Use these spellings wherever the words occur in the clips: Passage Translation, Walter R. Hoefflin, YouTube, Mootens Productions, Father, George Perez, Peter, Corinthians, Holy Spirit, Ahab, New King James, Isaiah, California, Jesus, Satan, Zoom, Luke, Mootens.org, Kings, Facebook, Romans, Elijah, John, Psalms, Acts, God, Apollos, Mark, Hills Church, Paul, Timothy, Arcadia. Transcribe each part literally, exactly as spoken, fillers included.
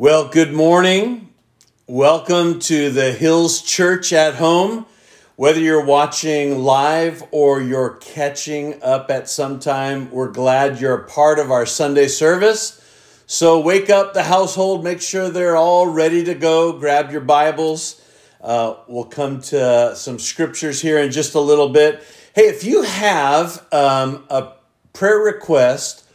Well, good morning. Welcome to the Hills Church at Home. Whether you're watching live or you're catching up at some time, we're glad you're a part of our Sunday service. So wake up the household, make sure they're all ready to go. Grab your Bibles. Uh, we'll come to some scriptures here in just a little bit. Hey, if you have um, a prayer request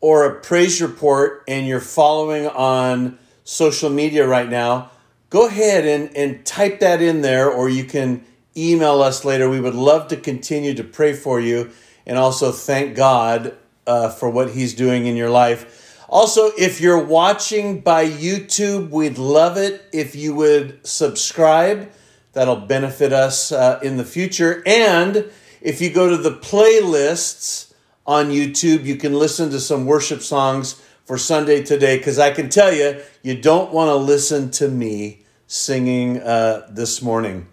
or a praise report and you're following on social media right now, go ahead and, and type that in there, or you can email us later. We would love to continue to pray for you and also thank God uh, for what he's doing in your life. Also, if you're watching by YouTube, we'd love it if you would subscribe. That'll benefit us uh, in the future. And if you go to the playlists on YouTube, you can listen to some worship songs for Sunday today, because I can tell you, you don't want to listen to me singing uh, this morning.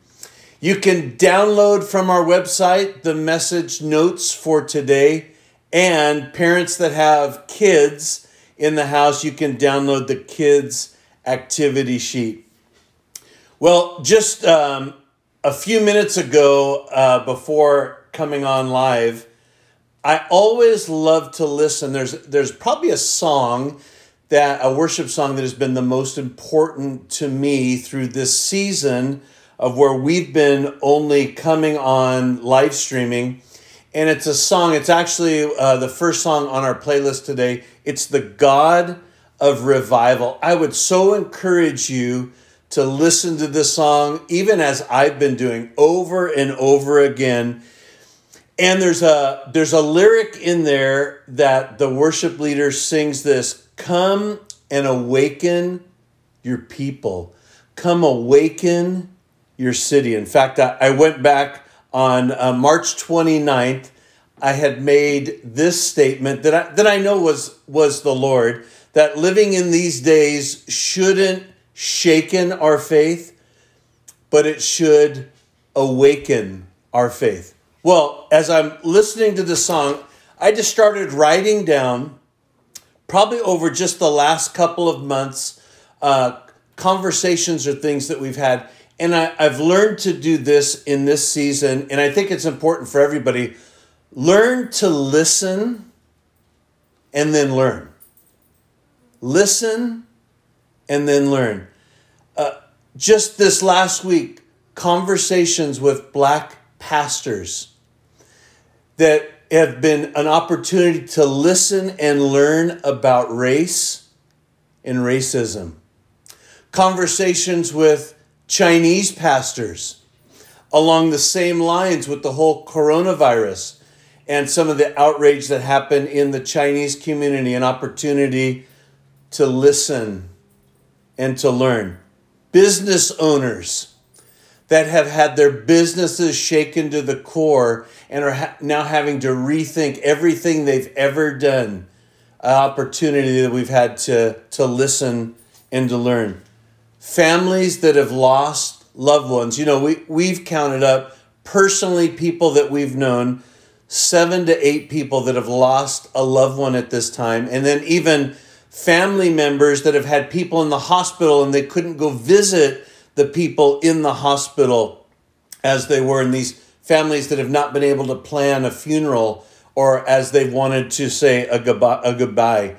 You can download from our website the message notes for today, and parents that have kids in the house, you can download the kids' activity sheet. Well, just um, a few minutes ago, uh, before coming on live, I always love to listen. There's there's probably a song, that a worship song that has been the most important to me through this season of where we've been only coming on live streaming. And it's a song, it's actually uh, the first song on our playlist today. It's the God of Revival. I would so encourage you to listen to this song, even as I've been doing over and over again. And there's a there's a lyric in there that the worship leader sings this: come and awaken your people. Come awaken your city. In fact, I, I went back on uh, March twenty-ninth. I had made this statement that I, that I know was, was the Lord, that living in these days shouldn't shaken our faith, but it should awaken our faith. Well, as I'm listening to this song, I just started writing down, probably over just the last couple of months, uh, conversations or things that we've had. And I, I've learned to do this in this season, and I think it's important for everybody. Learn to listen and then learn. Listen and then learn. Uh, just this last week, conversations with Black pastors that have been an opportunity to listen and learn about race and racism. Conversations with Chinese pastors along the same lines with the whole coronavirus and some of the outrage that happened in the Chinese community, an opportunity to listen and to learn. Business owners that have had their businesses shaken to the core and are ha- now having to rethink everything they've ever done. An opportunity that we've had to, to listen and to learn. Families that have lost loved ones. You know, we, we've counted up personally people that we've known, seven to eight people that have lost a loved one at this time. And then even family members that have had people in the hospital and they couldn't go visit the people in the hospital as they were, in these families that have not been able to plan a funeral or as they wanted to say a goodbye. A goodbye.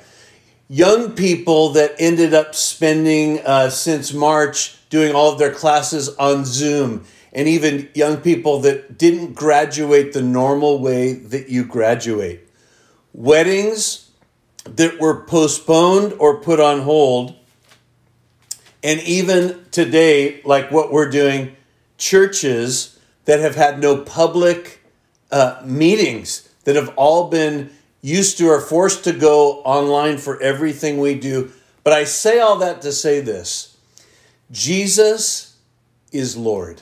Young people that ended up spending uh, since March doing all of their classes on Zoom, and even young people that didn't graduate the normal way that you graduate. Weddings that were postponed or put on hold. And even today, like what we're doing, churches that have had no public uh, meetings, that have all been used to or forced to go online for everything we do. But I say all that to say this: Jesus is Lord.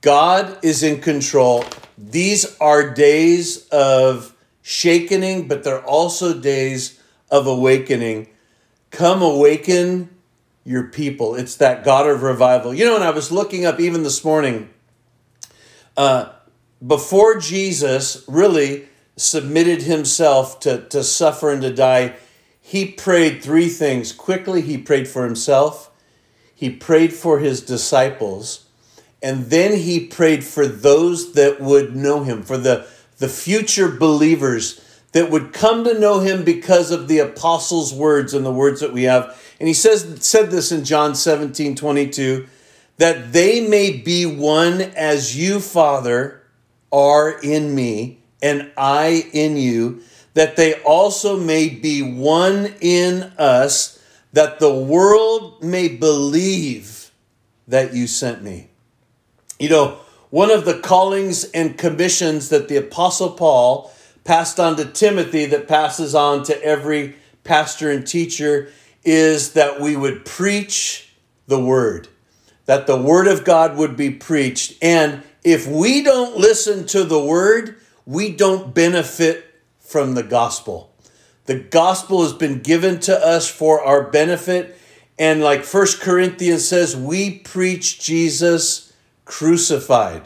God is in control. These are days of shakening, but they're also days of awakening. Come awaken your people. It's that God of revival. You know, and I was looking up even this morning, uh, before Jesus really submitted himself to, to suffer and to die, He prayed three things quickly. He prayed for himself, he prayed for his disciples, and then he prayed for those that would know him, for the, the future believers that would come to know him because of the apostles' words and the words that we have. And he says said this in John seventeen twenty-two, that they may be one as you, Father, are in me and I in you, that they also may be one in us, that the world may believe that you sent me. You know, one of the callings and commissions that the Apostle Paul passed on to Timothy, that passes on to every pastor and teacher, is that we would preach the word, that the word of God would be preached. And if we don't listen to the word, we don't benefit from the gospel. The gospel has been given to us for our benefit. And like First Corinthians says, we preach Jesus crucified.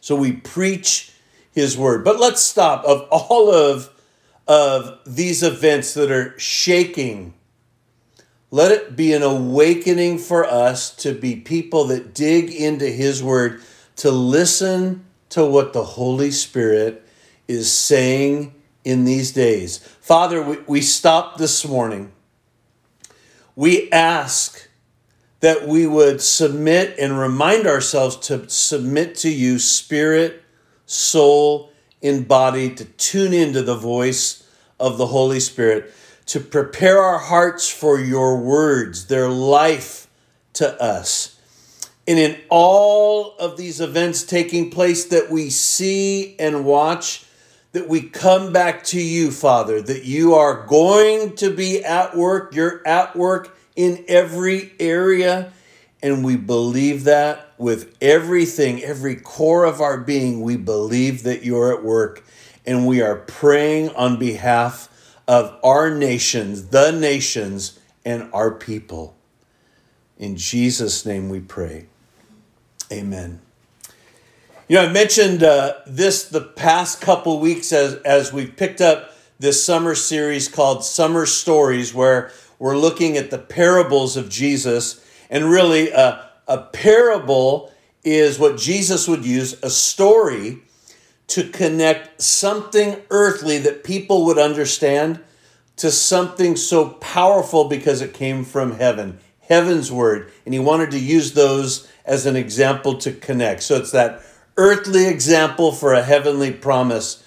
So we preach his word. But let's stop. Of all of, of these events that are shaking, let it be an awakening for us to be people that dig into his word, to listen to what the Holy Spirit is saying in these days. Father, we, we stop this morning. We ask that we would submit and remind ourselves to submit to you, spirit, soul, and body, to tune into the voice of the Holy Spirit, to prepare our hearts for your words, their life to us. And in all of these events taking place that we see and watch, that we come back to you, Father, that you are going to be at work. You're at work in every area. And we believe that with everything, every core of our being, we believe that you're at work. And we are praying on behalf of our nations, the nations, and our people. In Jesus' name we pray. Amen. You know, I mentioned uh, this the past couple weeks as, as we've picked up this summer series called Summer Stories, where we're looking at the parables of Jesus. And really, uh, a parable is what Jesus would use, a story, to connect something earthly that people would understand to something so powerful because it came from heaven, heaven's word. And he wanted to use those as an example to connect. So it's that earthly example for a heavenly promise.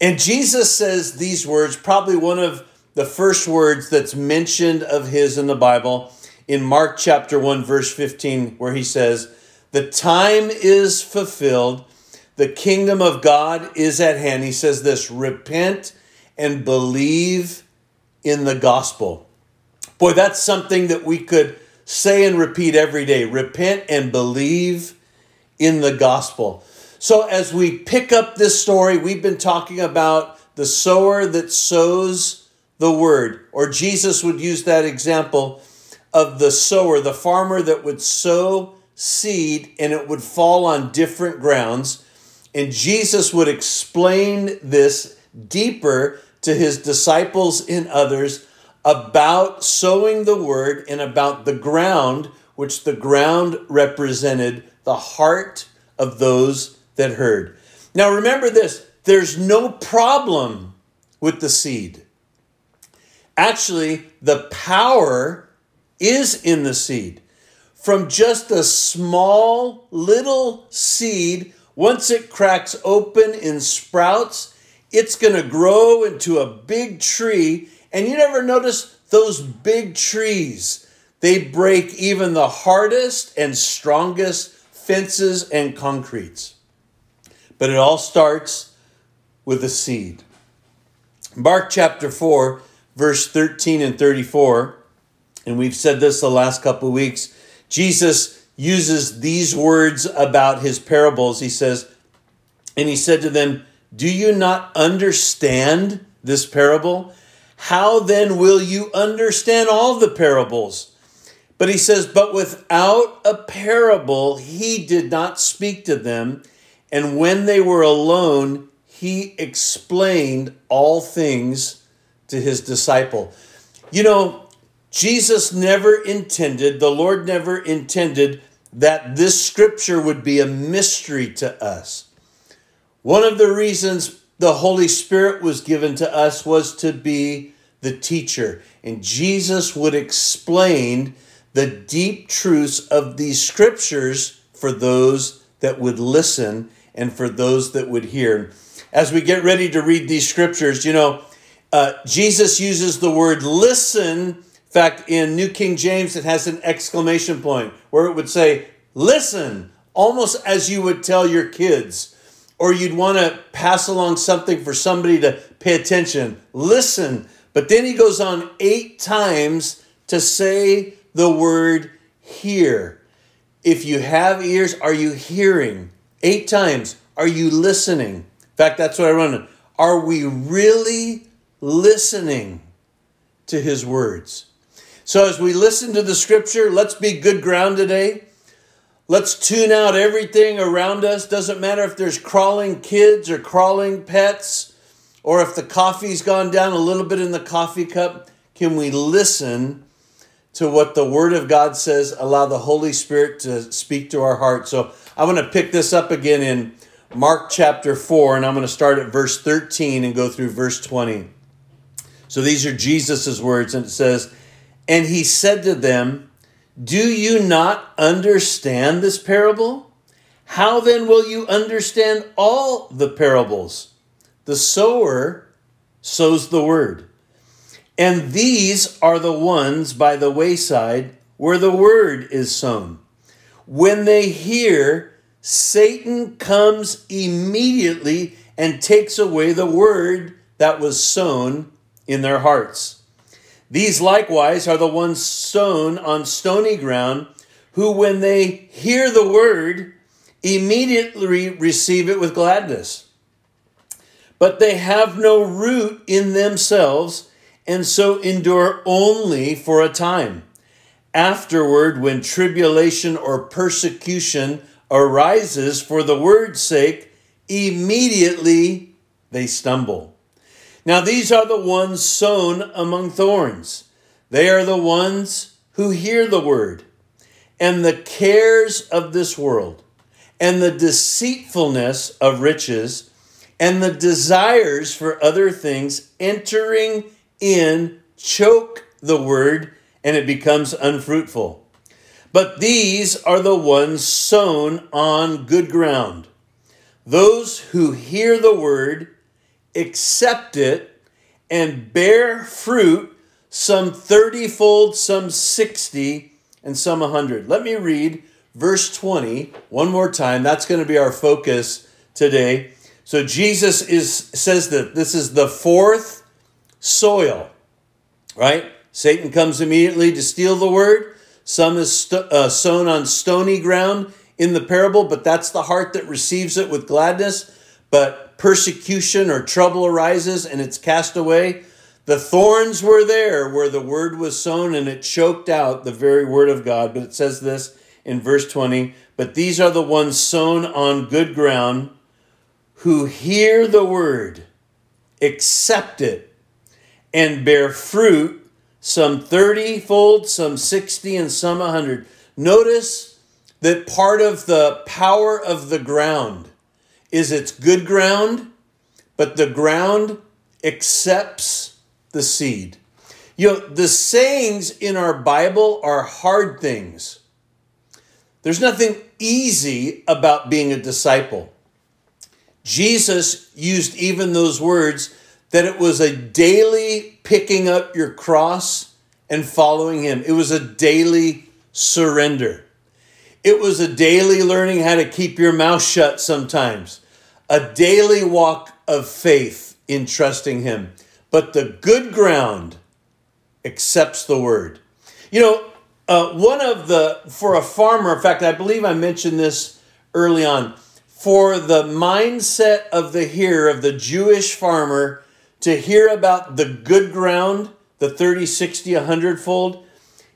And Jesus says these words, probably one of the first words that's mentioned of his in the Bible, in Mark chapter one, verse fifteen, where he says, "The time is fulfilled, the kingdom of God is at hand." He says this, "Repent and believe in the gospel." Boy, that's something that we could say and repeat every day. Repent and believe in the gospel. So as we pick up this story, we've been talking about the sower that sows the word, or Jesus would use that example of the sower, the farmer that would sow seed and it would fall on different grounds. And Jesus would explain this deeper to his disciples and others about sowing the word and about the ground, which the ground represented the heart of those that heard. Now remember this, there's no problem with the seed. Actually, the power is in the seed. From just a small little seed, once it cracks open and sprouts, it's going to grow into a big tree. And you never notice those big trees. They break even the hardest and strongest fences and concretes. But it all starts with a seed. Mark chapter four, verse thirteen and thirty-four, and we've said this the last couple of weeks, Jesus uses these words about his parables. He says, and he said to them, "Do you not understand this parable? How then will you understand all the parables?" But he says, "But without a parable, he did not speak to them. And when they were alone, he explained all things to his disciple. You know, Jesus never intended, the Lord never intended that this scripture would be a mystery to us. One of the reasons the Holy Spirit was given to us was to be the teacher. And Jesus would explain the deep truths of these scriptures for those that would listen and for those that would hear. As we get ready to read these scriptures, you know, uh, Jesus uses the word listen. In fact, in New King James, it has an exclamation point where it would say, listen, almost as you would tell your kids, or you'd want to pass along something for somebody to pay attention. Listen. But then he goes on eight times to say the word hear. If you have ears, are you hearing? Eight times. Are you listening? In fact, that's what I run. Are we really listening to his words? So as we listen to the scripture, let's be good ground today. Let's tune out everything around us. Doesn't matter if there's crawling kids or crawling pets, or if the coffee's gone down a little bit in the coffee cup. Can we listen to what the Word of God says? Allow the Holy Spirit to speak to our hearts. So I want to pick this up again in Mark chapter four, and I'm going to start at verse thirteen and go through verse twenty. So these are Jesus' words, and it says, "And he said to them, do you not understand this parable? How then will you understand all the parables? The sower sows the word. And these are the ones by the wayside where the word is sown. When they hear, Satan comes immediately and takes away the word that was sown in their hearts. These likewise are the ones sown on stony ground, who when they hear the word, immediately receive it with gladness. But they have no root in themselves, and so endure only for a time. Afterward, when tribulation or persecution arises for the word's sake, immediately they stumble. Now these are the ones sown among thorns. They are the ones who hear the word, and the cares of this world, and the deceitfulness of riches, and the desires for other things entering in choke the word, and it becomes unfruitful. But these are the ones sown on good ground. Those who hear the word, accept it, and bear fruit, some thirty-fold, some sixty, and some a hundred. Let me read verse twenty one more time. That's going to be our focus today. So Jesus is says that this is the fourth soil, right? Satan comes immediately to steal the word. Some is st- uh, sown on stony ground in the parable, but that's the heart that receives it with gladness. But persecution or trouble arises and it's cast away. The thorns were there where the word was sown, and it choked out the very word of God. But it says this in verse twenty, but these are the ones sown on good ground, who hear the word, accept it, and bear fruit, some thirty-fold, some sixty, and some a hundred. Notice that part of the power of the ground is it's good ground, but the ground accepts the seed. You know, the sayings in our Bible are hard things. There's nothing easy about being a disciple. Jesus used even those words that it was a daily picking up your cross and following him. It was a daily surrender. It was a daily learning how to keep your mouth shut sometimes. A daily walk of faith in trusting him. But the good ground accepts the word. You know, uh, one of the, for a farmer, in fact, I believe I mentioned this early on, for the mindset of the hearer, of the Jewish farmer, to hear about the good ground, the thirty, sixty, a hundred-fold,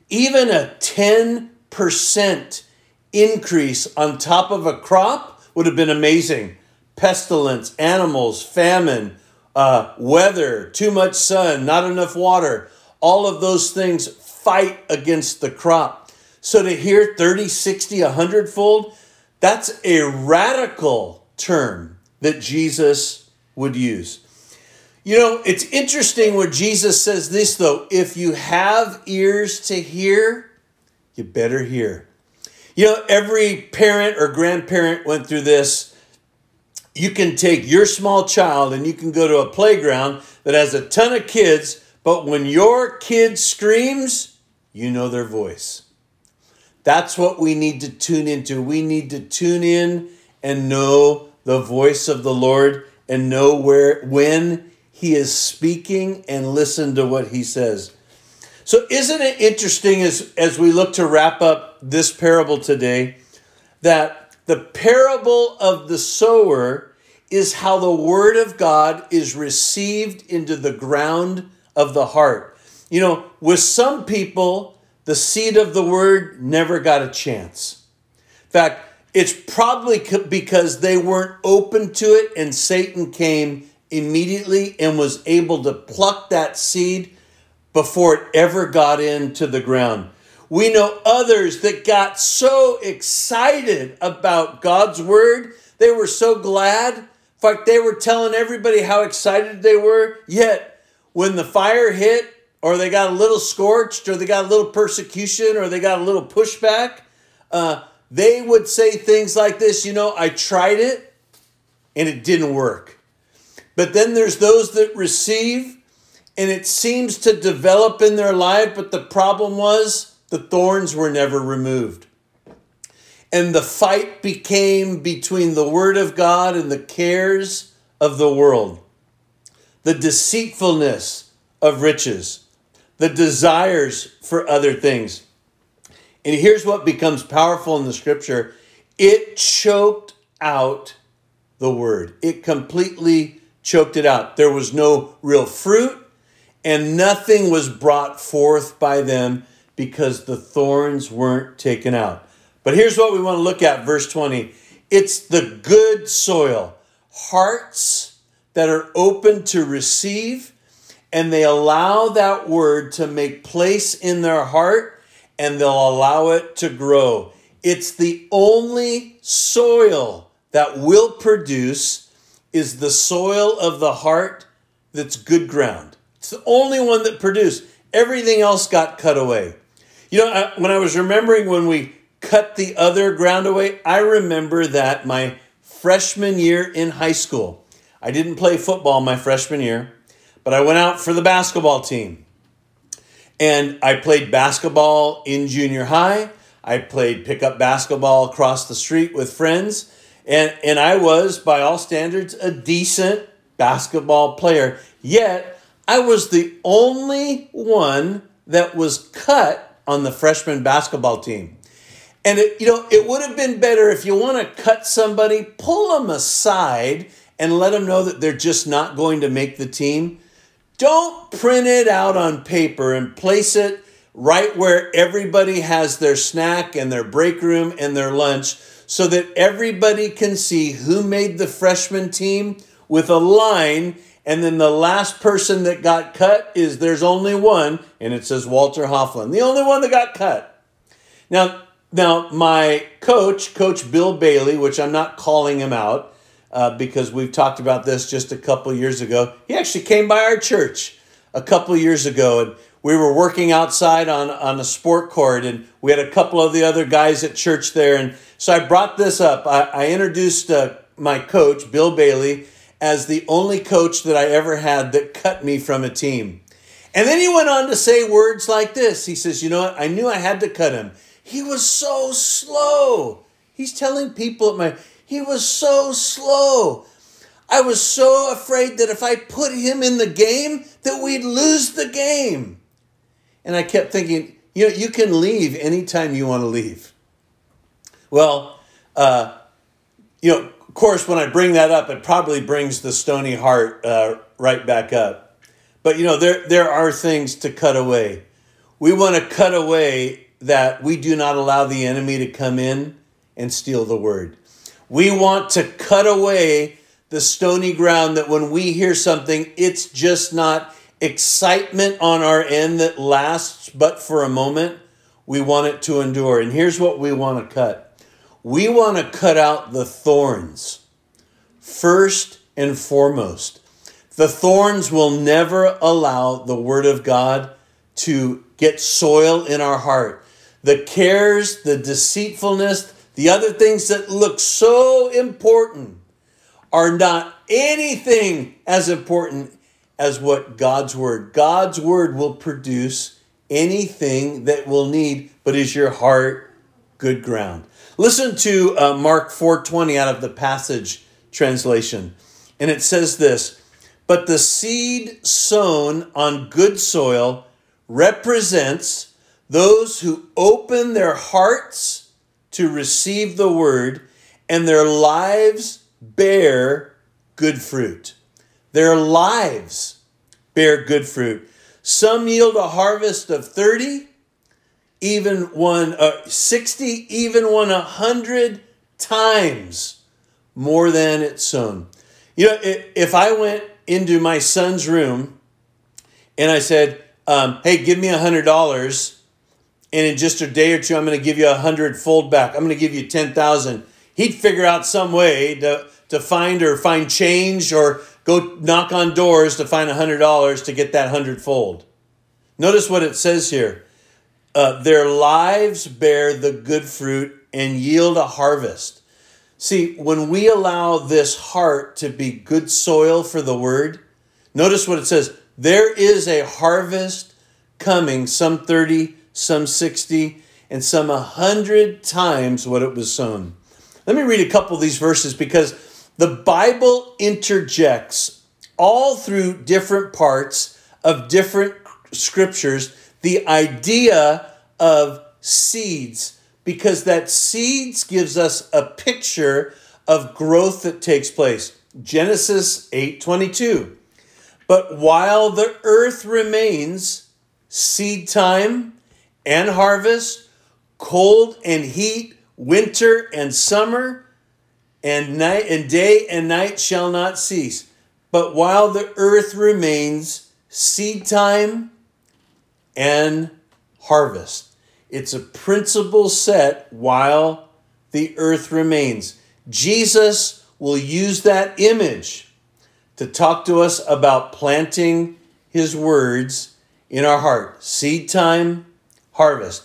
even a ten percent increase on top of a crop would have been amazing. Pestilence, animals, famine, uh, weather, too much sun, not enough water. All of those things fight against the crop. So to hear thirty, sixty, a hundred fold, that's a radical term that Jesus would use. You know, it's interesting where Jesus says this, though. If you have ears to hear, you better hear. You know, every parent or grandparent went through this. You can take your small child and you can go to a playground that has a ton of kids, but when your kid screams, you know their voice. That's what we need to tune into. We need to tune in and know the voice of the Lord and know where, when He is speaking, and listen to what he says. So isn't it interesting as, as we look to wrap up this parable today, that the parable of the sower is how the word of God is received into the ground of the heart. You know, with some people, the seed of the word never got a chance. In fact, it's probably because they weren't open to it and Satan came immediately and was able to pluck that seed before it ever got into the ground. We know others that got so excited about God's word. They were so glad. In fact, they were telling everybody how excited they were. Yet, when the fire hit, or they got a little scorched, or they got a little persecution, or they got a little pushback, uh, they would say things like this, you know, I tried it and it didn't work. But then there's those that receive, and it seems to develop in their life, but the problem was the thorns were never removed. And the fight became between the word of God and the cares of the world, the deceitfulness of riches, the desires for other things. And here's what becomes powerful in the scripture. It choked out the word. It completely choked it out. There was no real fruit, and nothing was brought forth by them because the thorns weren't taken out. But here's what we want to look at, verse twenty. It's the good soil, hearts that are open to receive, and they allow that word to make place in their heart, and they'll allow it to grow. It's the only soil that will produce is the soil of the heart that's good ground. It's the only one that produced. Everything else got cut away. You know, I, when I was remembering when we cut the other ground away, I remember that my freshman year in high school. I didn't play football my freshman year, but I went out for the basketball team. And I played basketball in junior high. I played pickup basketball across the street with friends. And and I was, by all standards, a decent basketball player. Yet, I was the only one that was cut on the freshman basketball team. And, it, you know, it would have been better if you want to cut somebody, pull them aside and let them know that they're just not going to make the team. Don't print it out on paper and place it right where everybody has their snack and their break room and their lunch, so that everybody can see who made the freshman team with a line, and then the last person that got cut is there's only one, and it says Walter Hoefflin, the only one that got cut. Now, now my coach, Coach Bill Bailey, which I'm not calling him out uh, because we've talked about this just a couple years ago, he actually came by our church a couple years ago, and we were working outside on, on a sport court, and we had a couple of the other guys at church there, and so I brought this up. I, I introduced uh, my coach, Bill Bailey, as the only coach that I ever had that cut me from a team. And then he went on to say words like this. He says, you know what? I knew I had to cut him. He was so slow. He's telling people at my, he was so slow. I was so afraid that if I put him in the game, that we'd lose the game. And I kept thinking, you know, you can leave anytime you want to leave. Well, uh, you know, of course, when I bring that up, it probably brings the stony heart uh, right back up. But, you know, there there are things to cut away. We want to cut away that we do not allow the enemy to come in and steal the word. We want to cut away the stony ground, that when we hear something, it's just not excitement on our end that lasts but for a moment. We want it to endure. And here's what we want to cut. We want to cut out the thorns first and foremost. The thorns will never allow the Word of God to get soil in our heart. The cares, the deceitfulness, the other things that look so important are not anything as important as what God's Word. God's Word will produce anything that we'll need, but is your heart good ground? Listen to uh, Mark four twenty out of the Passage Translation. And it says this, "But the seed sown on good soil represents those who open their hearts to receive the word, and their lives bear good fruit." Their lives bear good fruit. Some yield a harvest of thirty, even one uh, sixty, even one a hundred times more than it's sown. You know, if, if I went into my son's room and I said, um, "Hey, give me a hundred dollars, and in just a day or two, I'm going to give you a hundred fold back. I'm going to give you ten thousand." He'd figure out some way to to find or find change or go knock on doors to find one hundred dollars to get that hundredfold. Notice what it says here. Uh, their lives bear the good fruit and yield a harvest. See, when we allow this heart to be good soil for the word, notice what it says. There is a harvest coming, some thirty, some sixty, and some one hundred times what it was sown. Let me read a couple of these verses, because the Bible interjects all through different parts of different scriptures the idea of seeds, because that seeds gives us a picture of growth that takes place. Genesis eight twenty-two. "But while the earth remains, seed time and harvest, cold and heat, winter and summer, and night and day and night shall not cease." But while the earth remains, seed time and harvest. It's a principle set while the earth remains. Jesus will use that image to talk to us about planting his words in our heart. Seed time, harvest.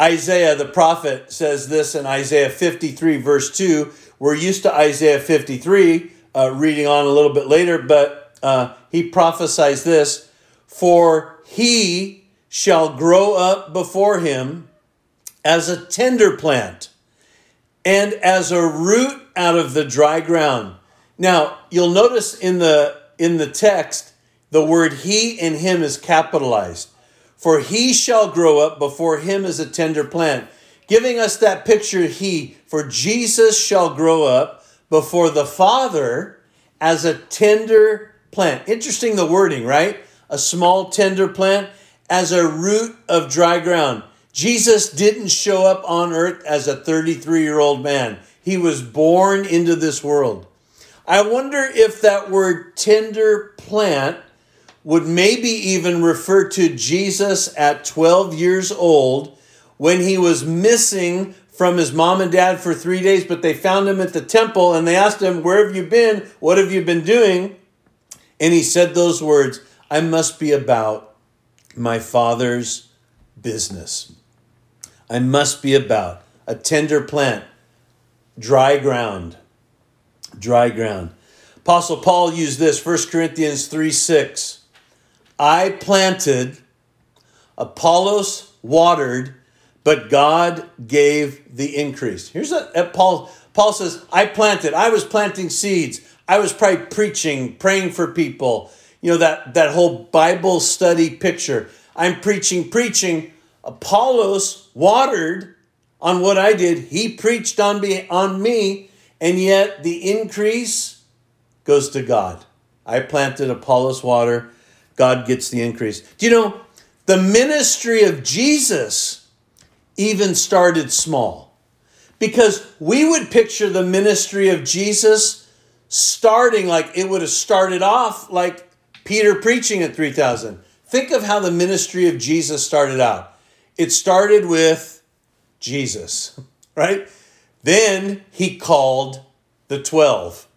Isaiah the prophet says this in Isaiah fifty-three, verse two. We're used to Isaiah fifty-three, uh, reading on a little bit later, but uh, he prophesies this, "For he shall grow up before him as a tender plant and as a root out of the dry ground." Now, you'll notice in the, in the text, the word he and him is capitalized. "For he shall grow up before him as a tender plant," giving us that picture he, for Jesus shall grow up before the Father as a tender plant. Interesting the wording, right? A small tender plant as a root of dry ground. Jesus didn't show up on earth as a thirty-three-year-old man. He was born into this world. I wonder if that word tender plant would maybe even refer to Jesus at twelve years old, when he was missing from his mom and dad for three days, but they found him at the temple and they asked him, "Where have you been? What have you been doing?" And he said those words, "I must be about my Father's business." I must be about a tender plant, dry ground, dry ground. Apostle Paul used this, First Corinthians three six. "I planted, Apollos watered, but God gave the increase." Here's what Paul, Paul says, I planted, I was planting seeds. I was probably preaching, praying for people. You know, that, that whole Bible study picture. I'm preaching, preaching. Apollos watered on what I did. He preached on me, on me, and yet the increase goes to God. I planted, Apollos water, God gets the increase. Do you know, the ministry of Jesus even started small, because we would picture the ministry of Jesus starting like it would have started off like Peter preaching at three thousand. Think of how the ministry of Jesus started out. It started with Jesus, right? Then he called the twelve.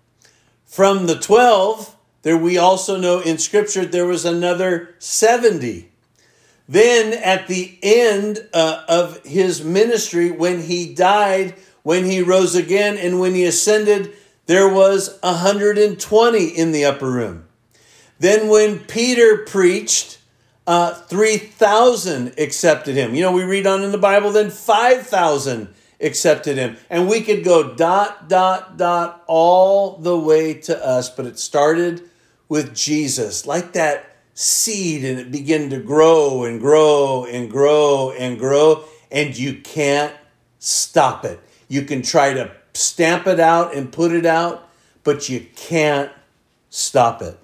From the twelve, there we also know in Scripture there was another seventy. Then at the end uh, of his ministry, when he died, when he rose again, and when he ascended, there was one hundred twenty in the upper room. Then when Peter preached, uh, three thousand accepted him. You know, we read on in the Bible, then five thousand accepted him. And we could go dot, dot, dot all the way to us, but it started with Jesus, like that seed, and it began to grow and grow and grow and grow, and you can't stop it. You can try to stamp it out and put it out, but you can't stop it.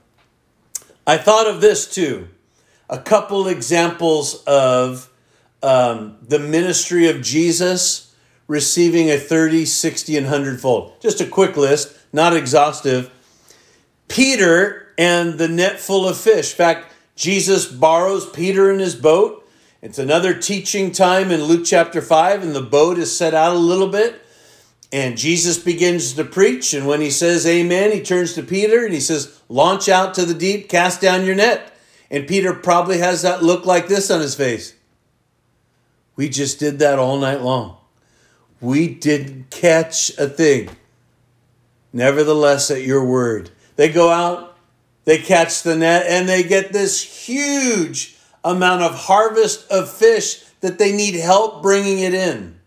I thought of this too, a couple examples of um, the ministry of Jesus receiving a thirty, sixty, and one hundred fold. Just a quick list, not exhaustive. Peter and the net full of fish. In fact, Jesus borrows Peter in his boat. It's another teaching time in Luke chapter five, and the boat is set out a little bit. And Jesus begins to preach, and when he says amen, he turns to Peter and he says, launch out to the deep, cast down your net. And Peter probably has that look like this on his face. We just did that all night long. We didn't catch a thing. Nevertheless, at your word. They go out, they catch the net, and they get this huge amount of harvest of fish that they need help bringing it in.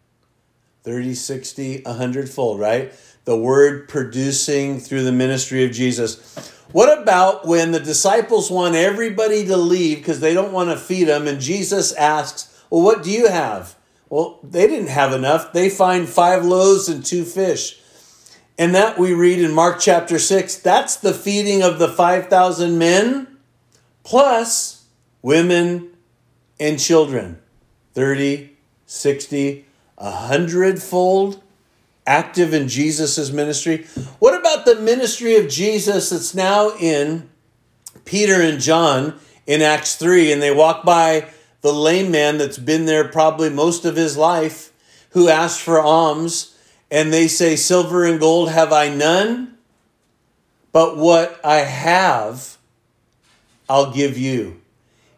thirty, sixty, one hundred fold, right? The word producing through the ministry of Jesus. What about when the disciples want everybody to leave because they don't want to feed them, and Jesus asks, well, what do you have? Well, they didn't have enough. They find five loaves and two fish. And that we read in Mark chapter six. That's the feeding of the five thousand men plus women and children. thirty, sixty, a hundredfold active in Jesus's ministry. What about the ministry of Jesus that's now in Peter and John in Acts three, and they walk by the lame man that's been there probably most of his life, who asked for alms, and they say, silver and gold have I none, but what I have, I'll give you.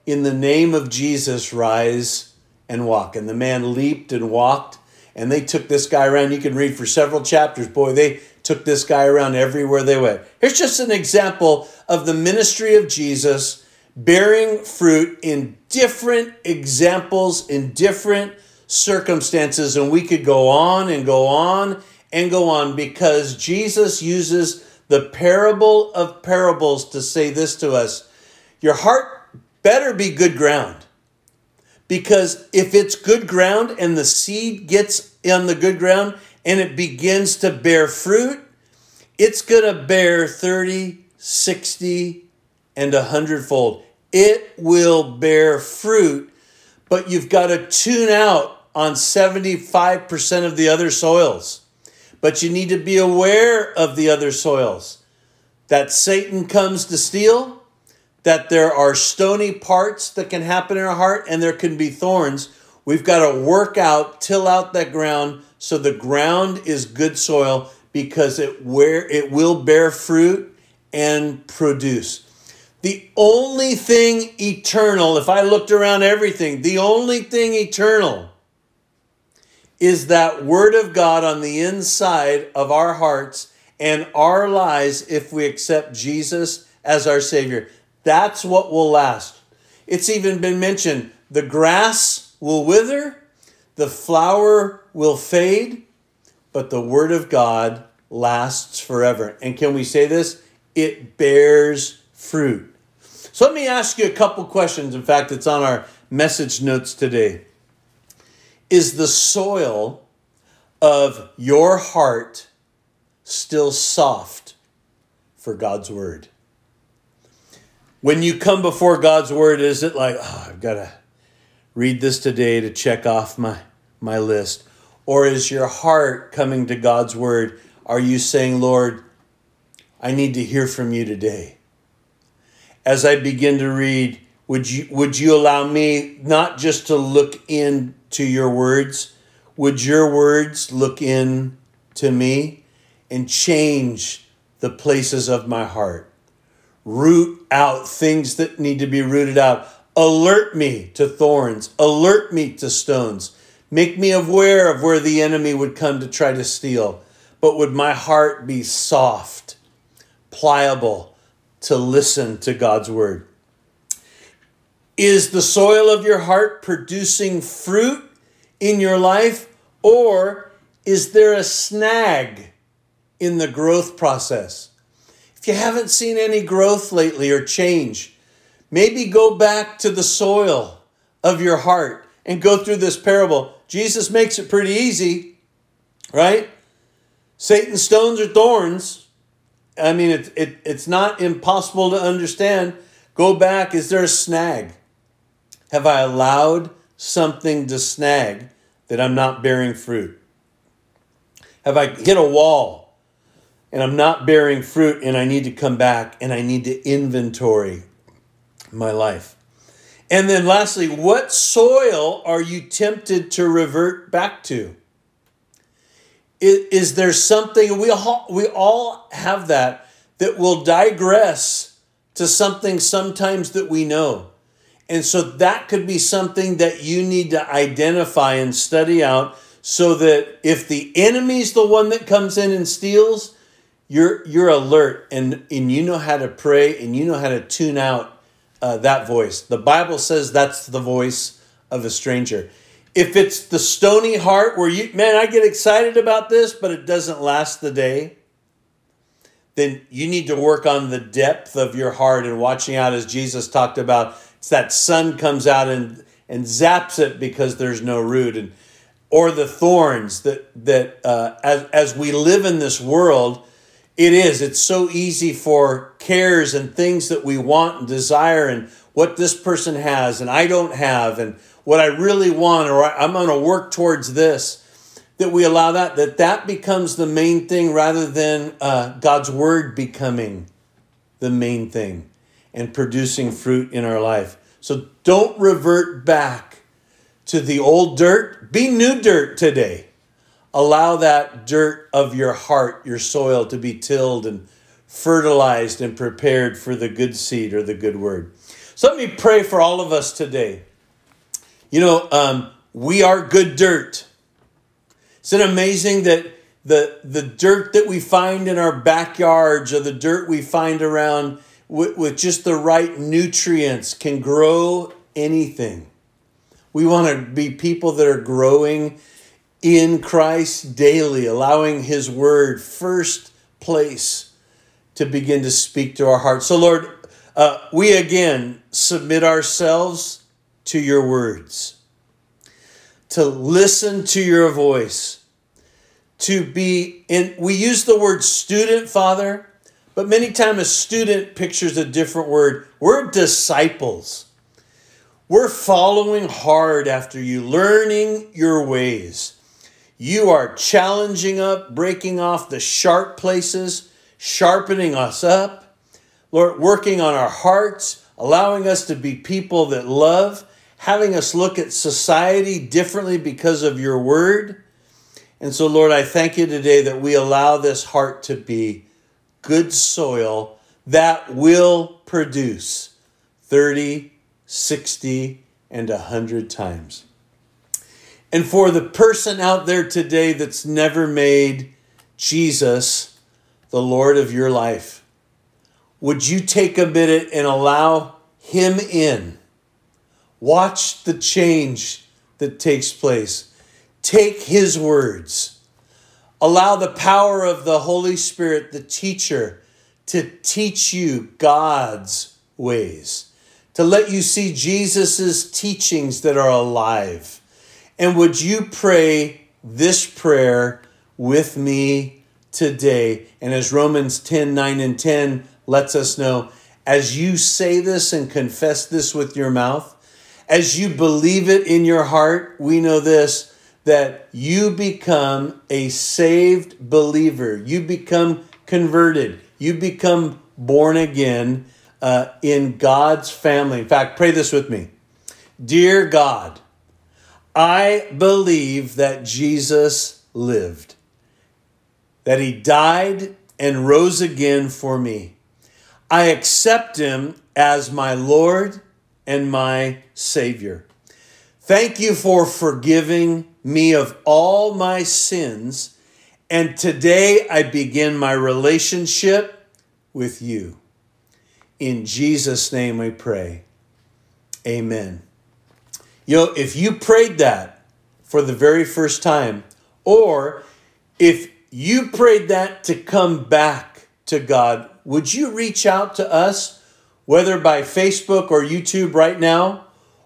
In the name of Jesus, rise and walk. And the man leaped and walked, and they took this guy around. You can read for several chapters. Boy, they took this guy around everywhere they went. Here's just an example of the ministry of Jesus bearing fruit in different examples, in different circumstances. And we could go on and go on and go on, because Jesus uses the parable of parables to say this to us. Your heart better be good ground. Because if it's good ground and the seed gets on the good ground and it begins to bear fruit, it's going to bear thirty, sixty, and one hundred fold. It will bear fruit, but you've got to tune out on seventy-five percent of the other soils. But you need to be aware of the other soils. That Satan comes to steal, that there are stony parts that can happen in our heart, and there can be thorns. We've got to work out, till out that ground, so the ground is good soil, because it where it will bear fruit and produce. The only thing eternal, if I looked around everything, the only thing eternal is that word of God on the inside of our hearts and our lives if we accept Jesus as our Savior. That's what will last. It's even been mentioned, the grass will wither, the flower will fade, but the word of God lasts forever. And can we say this? It bears fruit. So let me ask you a couple questions. In fact, it's on our message notes today. Is the soil of your heart still soft for God's word? When you come before God's word, is it like, oh, I've got to read this today to check off my, my list? Or is your heart coming to God's word? Are you saying, Lord, I need to hear from you today. As I begin to read, would you, would you allow me not just to look into your words? Would your words look in to me and change the places of my heart? Root out things that need to be rooted out. Alert me to thorns. Alert me to stones. Make me aware of where the enemy would come to try to steal. But would my heart be soft, pliable to listen to God's word? Is the soil of your heart producing fruit in your life, or is there a snag in the growth process? If you haven't seen any growth lately or change, maybe go back to the soil of your heart and go through this parable. Jesus makes it pretty easy, right? Satan's stones or thorns. I mean, it, it, it's not impossible to understand. Go back. Is there a snag? Have I allowed something to snag that I'm not bearing fruit? Have I hit a wall and I'm not bearing fruit and I need to come back and I need to inventory my life? And then lastly, what soil are you tempted to revert back to? Is, is there something, we all, we all have that, that will digress to something sometimes that we know. And so that could be something that you need to identify and study out so that if the enemy's the one that comes in and steals, you're, you're alert and, and you know how to pray and you know how to tune out Uh, that voice. The Bible says that's the voice of a stranger. If it's the stony heart where you, man, I get excited about this, but it doesn't last the day, then you need to work on the depth of your heart and watching out, as Jesus talked about. It's that sun comes out and, and zaps it because there's no root, and or the thorns that, that uh, as, as we live in this world, It is. It's so easy for cares and things that we want and desire and what this person has and I don't have and what I really want or I'm going to work towards this, that we allow that, that that becomes the main thing rather than uh, God's word becoming the main thing and producing fruit in our life. So don't revert back to the old dirt. Be new dirt today. Allow that dirt of your heart, your soil, to be tilled and fertilized and prepared for the good seed or the good word. So let me pray for all of us today. You know, um, we are good dirt. Isn't it amazing that the, the dirt that we find in our backyards or the dirt we find around with, with just the right nutrients can grow anything? We want to be people that are growing in Christ daily, allowing his word first place to begin to speak to our hearts. So Lord, uh, we again submit ourselves to your words, to listen to your voice, to be in, we use the word student, Father, but many times a student pictures a different word. We're disciples. We're following hard after you, learning your ways. You are challenging up, breaking off the sharp places, sharpening us up, Lord, working on our hearts, allowing us to be people that love, having us look at society differently because of your word. And so, Lord, I thank you today that we allow this heart to be good soil that will produce thirty, sixty, and one hundred times. And for the person out there today that's never made Jesus the Lord of your life, would you take a minute and allow him in? Watch the change that takes place. Take his words. Allow the power of the Holy Spirit, the teacher, to teach you God's ways, to let you see Jesus's teachings that are alive. And would you pray this prayer with me today? And as Romans ten, nine, and ten lets us know, as you say this and confess this with your mouth, as you believe it in your heart, we know this, that you become a saved believer. You become converted. You become born again uh, in God's family. In fact, pray this with me. Dear God, I believe that Jesus lived, that he died and rose again for me. I accept him as my Lord and my Savior. Thank you for forgiving me of all my sins. And today I begin my relationship with you. In Jesus' name we pray. Amen. You know, if you prayed that for the very first time, or if you prayed that to come back to God, would you reach out to us, whether by Facebook or YouTube right now,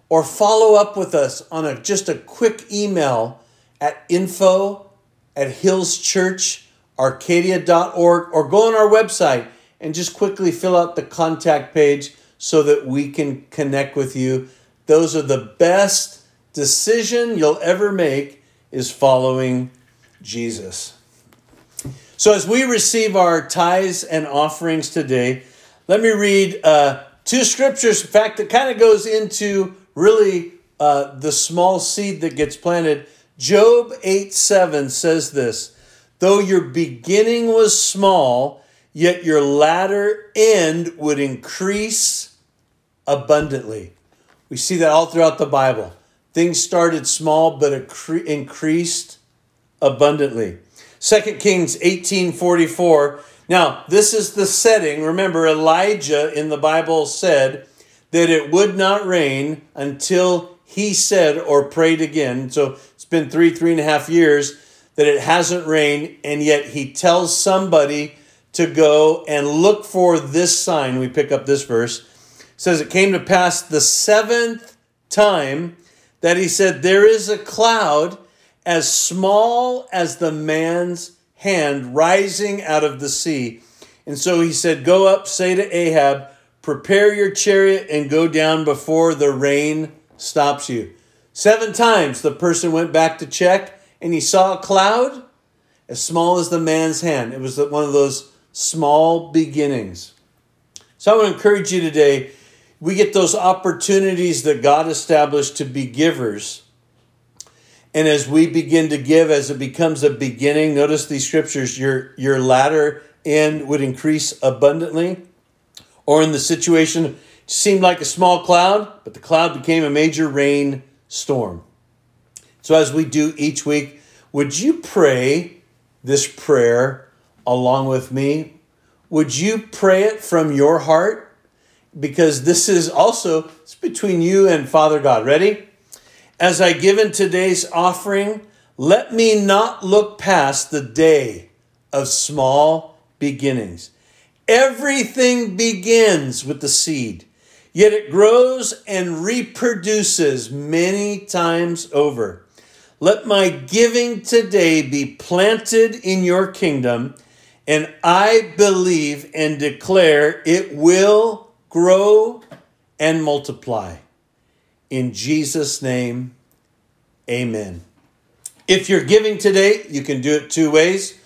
or follow up with us on a just a quick email at info at hills church arcadia dot org, or go on our website and just quickly fill out the contact page so that we can connect with you. Those are the best decision you'll ever make, is following Jesus. So as we receive our tithes and offerings today, let me read uh, two scriptures. In fact, it kind of goes into really uh, the small seed that gets planted. Job eight seven says this: though your beginning was small, yet your latter end would increase abundantly. We see that all throughout the Bible. Things started small, but increased abundantly. Second Kings eighteen forty-four. Now, this is the setting. Remember, Elijah in the Bible said that it would not rain until he said or prayed again. So it's been three, three and a half years that it hasn't rained, and yet he tells somebody to go and look for this sign. We pick up this verse. It says, it came to pass the seventh time that he said, there is a cloud as small as the man's hand rising out of the sea. And so he said, go up, say to Ahab, prepare your chariot and go down before the rain stops you. Seven times the person went back to check, and he saw a cloud as small as the man's hand. It was one of those small beginnings. So I want to encourage you today, we get those opportunities that God established to be givers. And as we begin to give, as it becomes a beginning, notice these scriptures, your, your latter end would increase abundantly. Or in the situation, it seemed like a small cloud, but the cloud became a major rain storm. So as we do each week, would you pray this prayer along with me? Would you pray it from your heart? Because this is also, it's between you and Father God. Ready? As I give in today's offering, let me not look past the day of small beginnings. Everything begins with the seed, yet it grows and reproduces many times over. Let my giving today be planted in your kingdom, and I believe and declare it will grow and multiply. In Jesus' name, amen. If you're giving today, you can do it two ways.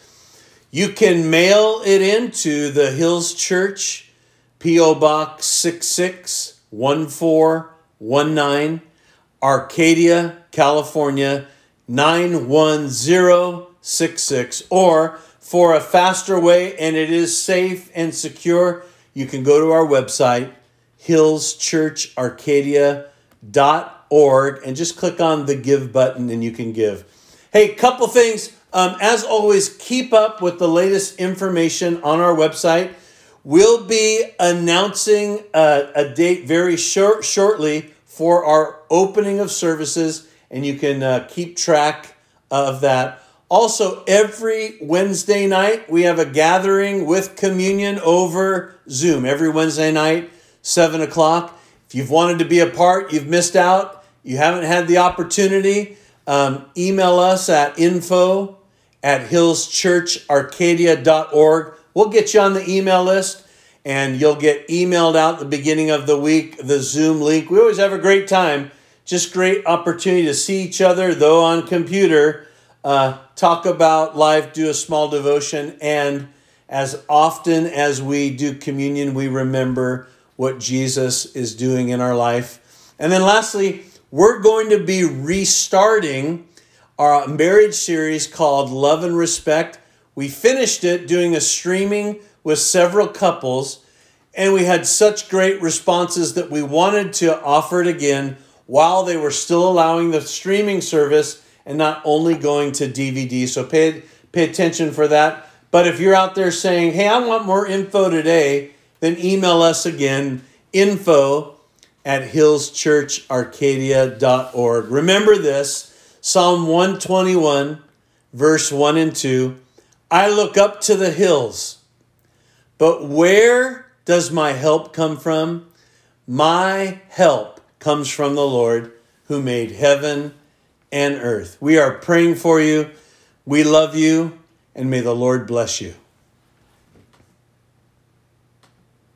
You can mail it into the Hills Church, P O Box six six one four one nine, Arcadia, California nine one zero six six. Or for a faster way, and it is safe and secure, you can go to our website, hills church arcadia dot org, and just click on the give button and you can give. Hey, couple things. Um, as always, keep up with the latest information on our website. We'll be announcing a, a date very short, shortly for our opening of services, and you can uh, keep track of that. Also, every Wednesday night, we have a gathering with communion over Zoom. Every Wednesday night, seven o'clock. If you've wanted to be a part, you've missed out, you haven't had the opportunity, um, email us at info at hills church arcadia dot org. We'll get you on the email list, and you'll get emailed out at the beginning of the week, the Zoom link. We always have a great time, just great opportunity to see each other, though on computer, uh, talk about life, do a small devotion, and As often as we do communion, we remember what Jesus is doing in our life. And then lastly, we're going to be restarting our marriage series called Love and Respect. We finished it doing a streaming with several couples, and we had such great responses that we wanted to offer it again while they were still allowing the streaming service and not only going to D V D. So pay, pay attention for that. But if you're out there saying, hey, I want more info today, then email us again, info at hills church arcadia dot org. Remember this, Psalm one twenty-one, verse one and two. I look up to the hills, but where does my help come from? My help comes from the Lord who made heaven and earth. We are praying for you. We love you, and may the Lord bless you.